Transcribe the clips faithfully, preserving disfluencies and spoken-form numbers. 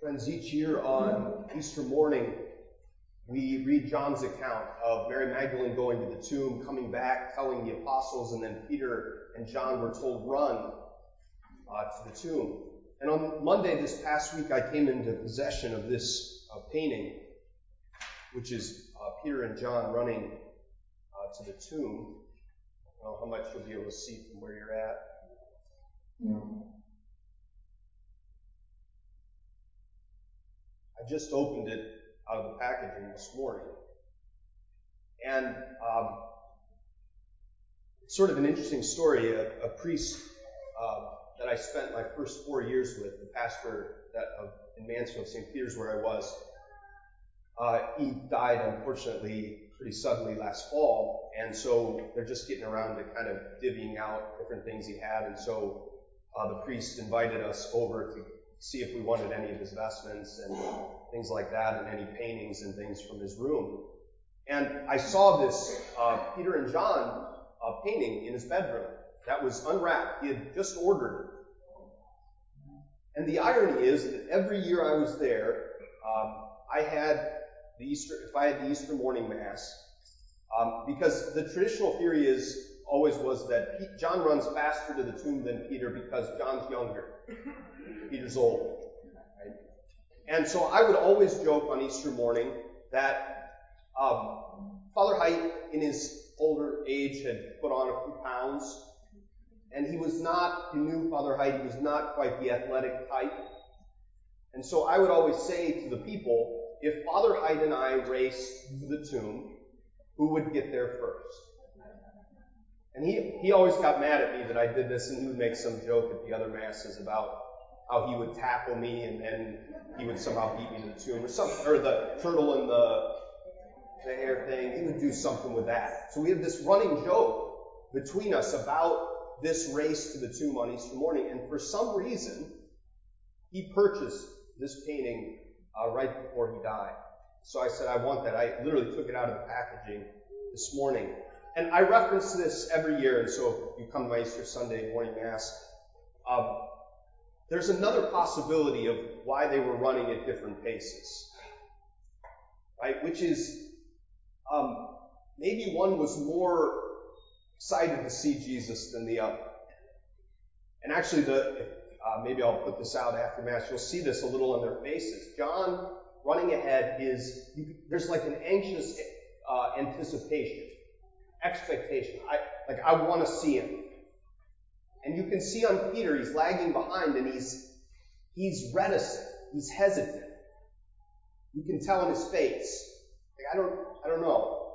Friends, each year on Easter morning, we read John's account of Mary Magdalene going to the tomb, coming back, telling the apostles, and then Peter and John were told, run uh, to the tomb. And on Monday this past week, I came into possession of this uh, painting, which is uh, Peter and John running uh, to the tomb. I don't know how much you'll be able to see from where you're at. Mm-hmm. I just opened it out of the packaging this morning. And um, it's sort of an interesting story. A, a priest uh, that I spent my first four years with, the pastor that, of, in Mansfield, Saint Peter's, where I was, uh, he died, unfortunately, pretty suddenly last fall. And so they're just getting around to kind of divvying out different things he had. And so uh, the priest invited us over to see if we wanted any of his vestments and things like that, and any paintings and things from his room. And I saw this uh, Peter and John uh, painting in his bedroom that was unwrapped. He had just ordered it. And the irony is that every year I was there, um, I had the Easter, if I had the Easter morning mass, um, because the traditional theory is always was that Pete, John runs faster to the tomb than Peter because John's younger. Peter's old. Right? And so I would always joke on Easter morning that um, Father Hyde, in his older age, had put on a few pounds, and he was not, you knew Father Hyde, he was not quite the athletic type. And so I would always say to the people, if Father Hyde and I raced to the tomb, who would get there first? And he, he always got mad at me that I did this, and he would make some joke at the other masses about how he would tackle me, and then he would somehow beat me to the tomb, or something, or the turtle and the, the hair thing. He would do something with that. So we have this running joke between us about this race to the tomb on Easter morning, and for some reason, he purchased this painting uh, right before he died. So I said, I want that. I literally took it out of the packaging this morning. And I reference this every year, and so if you come to my Easter Sunday morning mass, um, there's another possibility of why they were running at different paces, right? Which is, um, maybe one was more excited to see Jesus than the other. And actually, the uh, maybe I'll put this out after Mass, you'll see this a little in their faces. John running ahead is, there's like an anxious uh, anticipation. Expectation. I like. I want to see him, and you can see on Peter he's lagging behind, and he's he's reticent. He's hesitant. You can tell in his face. Like, I don't. I don't know.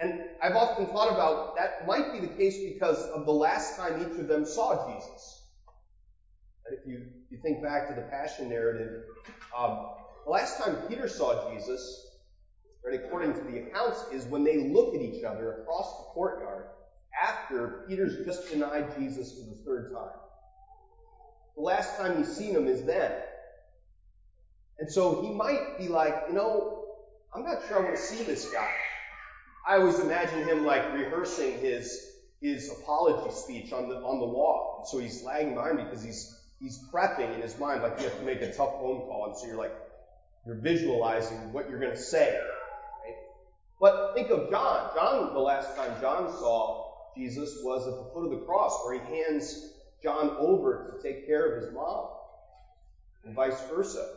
And I've often thought about that might be the case because of the last time each of them saw Jesus. And if you if you think back to the Passion narrative, um, the last time Peter saw Jesus, right, according to the accounts, is when they look at each other across the courtyard after Peter's just denied Jesus for the third time. The last time he's seen him is then. And so he might be like, you know, I'm not sure I want to see this guy. I always imagine him like rehearsing his his apology speech on the on the walk. And so he's lagging behind because he's he's prepping in his mind, like you have to make a tough phone call, and so you're like you're visualizing what you're going to say. But think of John. John, the last time John saw Jesus was at the foot of the cross, where he hands John over to take care of his mom, and vice versa.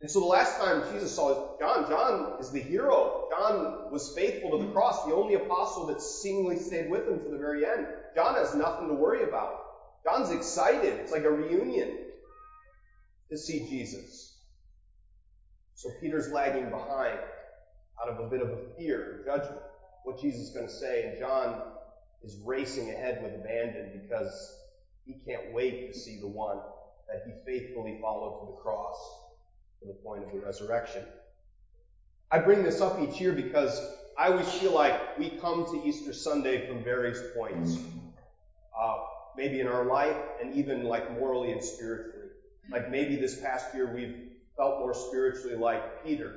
And so the last time Jesus saw John, John is the hero. John was faithful to the cross, the only apostle that seemingly stayed with him to the very end. John has nothing to worry about. John's excited. It's like a reunion to see Jesus. So Peter's lagging behind, out of a bit of a fear and judgment, what Jesus is going to say. And John is racing ahead with abandon because he can't wait to see the one that he faithfully followed to the cross to the point of the resurrection. I bring this up each year because I always feel like we come to Easter Sunday from various points, uh, maybe in our life and even like morally and spiritually. Like maybe this past year we've felt more spiritually like Peter,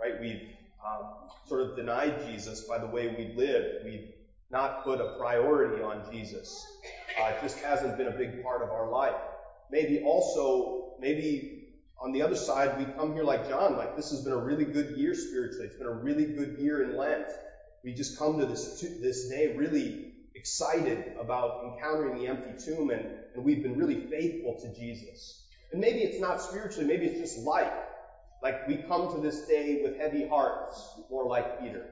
right? We've Um, sort of denied Jesus by the way we live. We've not put a priority on Jesus. Uh, it just hasn't been a big part of our life. Maybe also, maybe On the other side, we come here like John, like this has been a really good year spiritually. It's been a really good year in Lent. We just come to this to this day really excited about encountering the empty tomb, and, and we've been really faithful to Jesus. And maybe it's not spiritually, maybe it's just life. Like we come to this day with heavy hearts, more like Peter.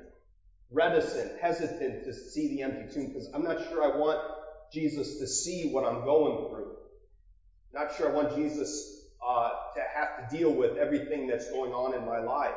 Reticent, hesitant to see the empty tomb, because I'm not sure I want Jesus to see what I'm going through. Not sure I want Jesus uh, to have to deal with everything that's going on in my life.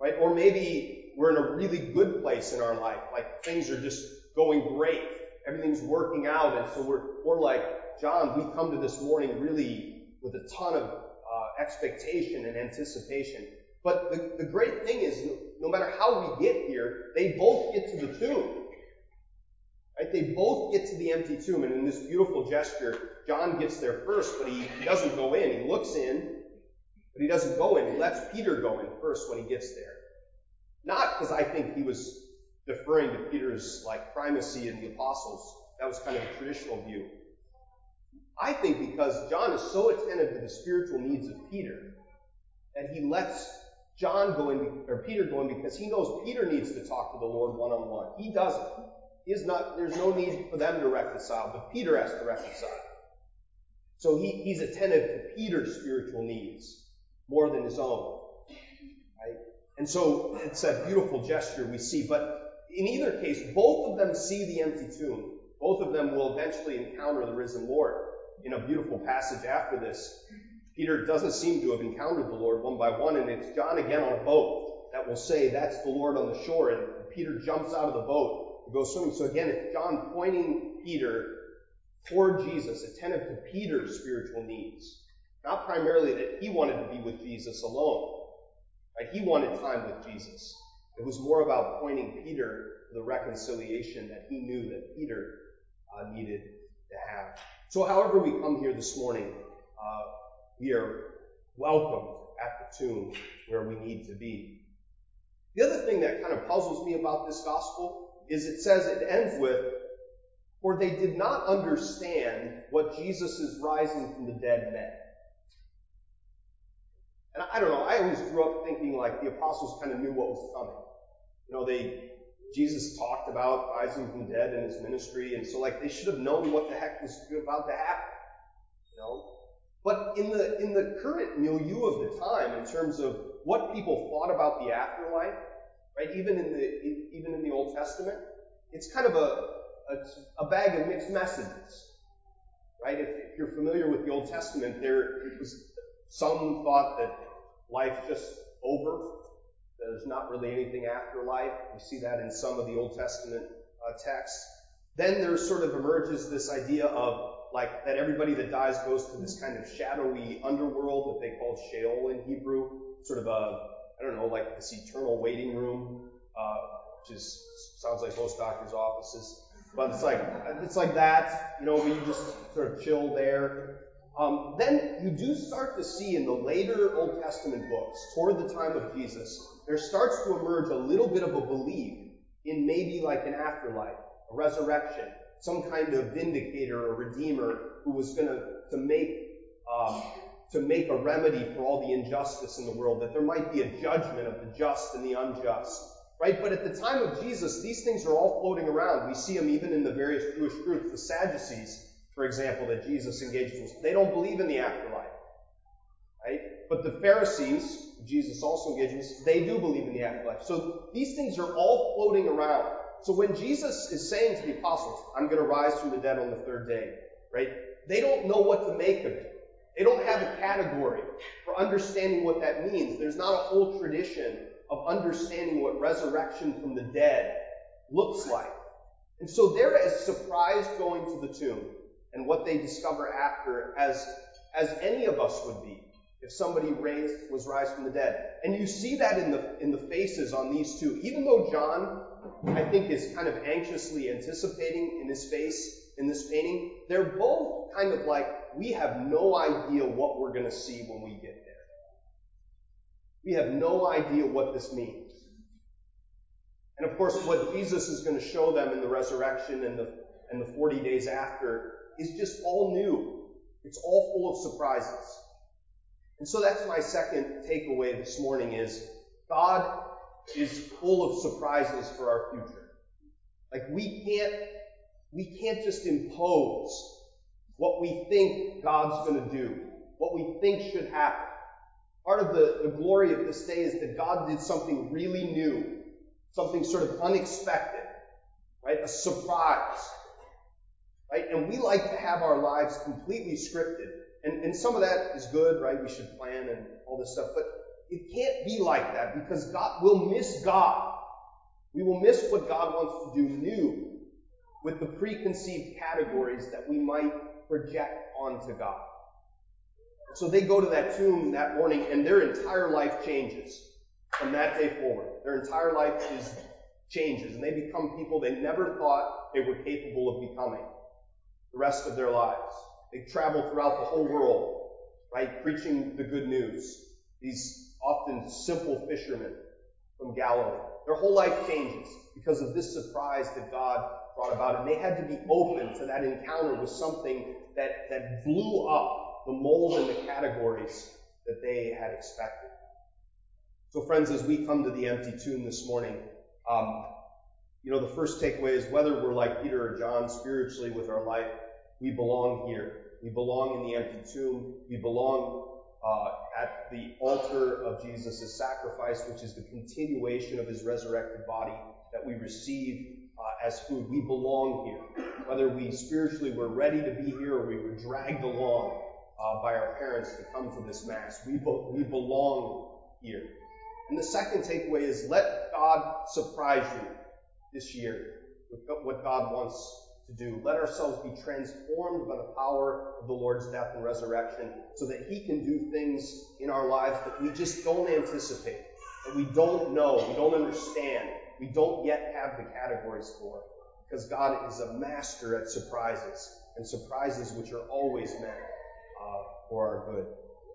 Right? Or maybe we're in a really good place in our life. Like things are just going great. Everything's working out. And so we're, we're like, John, we come to this morning really with a ton of uh, expectation and anticipation. But the, the great thing is, no, no matter how we get here, they both get to the tomb. Right? They both get to the empty tomb. And in this beautiful gesture, John gets there first, but he, he doesn't go in. He looks in, but he doesn't go in. He lets Peter go in first when he gets there. Not because I think he was deferring to Peter's like primacy and the apostles. That was kind of a traditional view. I think because John is so attentive to the spiritual needs of Peter that he lets John go in, or Peter go in, because he knows Peter needs to talk to the Lord one-on-one. He doesn't. He is not, there's no need for them to reconcile, but Peter has to reconcile. So he, he's attentive to Peter's spiritual needs more than his own. Right? And so it's that beautiful gesture we see. But in either case, both of them see the empty tomb. Both of them will eventually encounter the risen Lord. In a beautiful passage after this, Peter doesn't seem to have encountered the Lord one by one, and it's John again on a boat that will say, that's the Lord on the shore, and Peter jumps out of the boat and goes swimming. So again, it's John pointing Peter toward Jesus, attentive to Peter's spiritual needs. Not primarily that he wanted to be with Jesus alone. Right? He wanted time with Jesus. It was more about pointing Peter to the reconciliation that he knew that Peter uh, needed to have. So however we come here this morning, uh, we are welcomed at the tomb where we need to be. The other thing that kind of puzzles me about this gospel is it says it ends with, for they did not understand what Jesus' rising from the dead meant. And I don't know, I always grew up thinking like the apostles kind of knew what was coming. You know, they, Jesus talked about rising from the dead in his ministry, and so like they should have known what the heck was about to happen. You know? But in the in the current milieu of the time, in terms of what people thought about the afterlife, right? Even in the even in the Old Testament, it's kind of a a, a bag of mixed messages, right? If, if you're familiar with the Old Testament, there was some thought that life's just over. There's not really anything after life. You see that in some of the Old Testament uh, texts. Then there sort of emerges this idea of like that everybody that dies goes to this kind of shadowy underworld that they call Sheol in Hebrew, sort of a, I don't know, like this eternal waiting room, uh, which is, sounds like most doctors' offices, but it's like, it's like that, you know, but you just sort of chill there. Um, then you do start to see in the later Old Testament books, toward the time of Jesus, there starts to emerge a little bit of a belief in maybe like an afterlife, a resurrection, some kind of vindicator or redeemer who was going to to make um, to make a remedy for all the injustice in the world, that there might be a judgment of the just and the unjust, right? But at the time of Jesus, these things are all floating around. We see them even in the various Jewish groups. The Sadducees, for example, that Jesus engages with, they don't believe in the afterlife, right? But the Pharisees, Jesus also engages with, they do believe in the afterlife. So these things are all floating around. So when Jesus is saying to the apostles, I'm going to rise from the dead on the third day, right? They don't know what to make of it. They don't have a category for understanding what that means. There's not a whole tradition of understanding what resurrection from the dead looks like. And so they're as surprised going to the tomb and what they discover after as, as any of us would be if somebody raised, was raised from the dead. And you see that in the, in the faces on these two. Even though John, I think, is kind of anxiously anticipating in his face, in this painting, they're both kind of like, we have no idea what we're going to see when we get there. We have no idea what this means. And of course, what Jesus is going to show them in the resurrection and the, and the forty days after is just all new. It's all full of surprises. And so that's my second takeaway this morning is God is full of surprises for our future. Like we can't, we can't just impose what we think God's going to do, what we think should happen. Part of the, the glory of this day is that God did something really new, something sort of unexpected, right? A surprise, right? And we like to have our lives completely scripted. And, and some of that is good, right? We should plan and all this stuff. But it can't be like that because God will miss God. We will miss what God wants to do new with the preconceived categories that we might project onto God. So they go to that tomb that morning and their entire life changes from that day forward. Their entire life is changes and they become people they never thought they were capable of becoming the rest of their lives. They travel throughout the whole world, right, preaching the good news. These often simple fishermen from Galilee. Their whole life changes because of this surprise that God brought about. And they had to be open to that encounter with something that, that blew up the mold and the categories that they had expected. So friends, as we come to the empty tomb this morning, um, you know, the first takeaway is whether we're like Peter or John spiritually with our life, we belong here. We belong in the empty tomb. We belong uh, at the altar of Jesus' sacrifice, which is the continuation of his resurrected body that we receive uh, as food. We belong here. Whether we spiritually were ready to be here or we were dragged along uh, by our parents to come to this Mass, we, be- we belong here. And the second takeaway is let God surprise you this year with what God wants to do. Let ourselves be transformed by the power of the Lord's death and resurrection so that he can do things in our lives that we just don't anticipate, that we don't know, we don't understand, we don't yet have the categories for, because God is a master at surprises, and surprises which are always meant uh, for our good.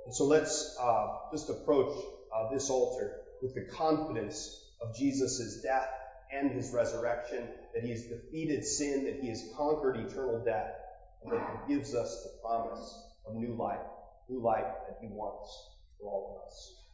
And so let's uh, just approach uh, this altar with the confidence of Jesus' death and his resurrection, that he has defeated sin, that he has conquered eternal death, and that he gives us the promise of new life, new life that he wants for all of us.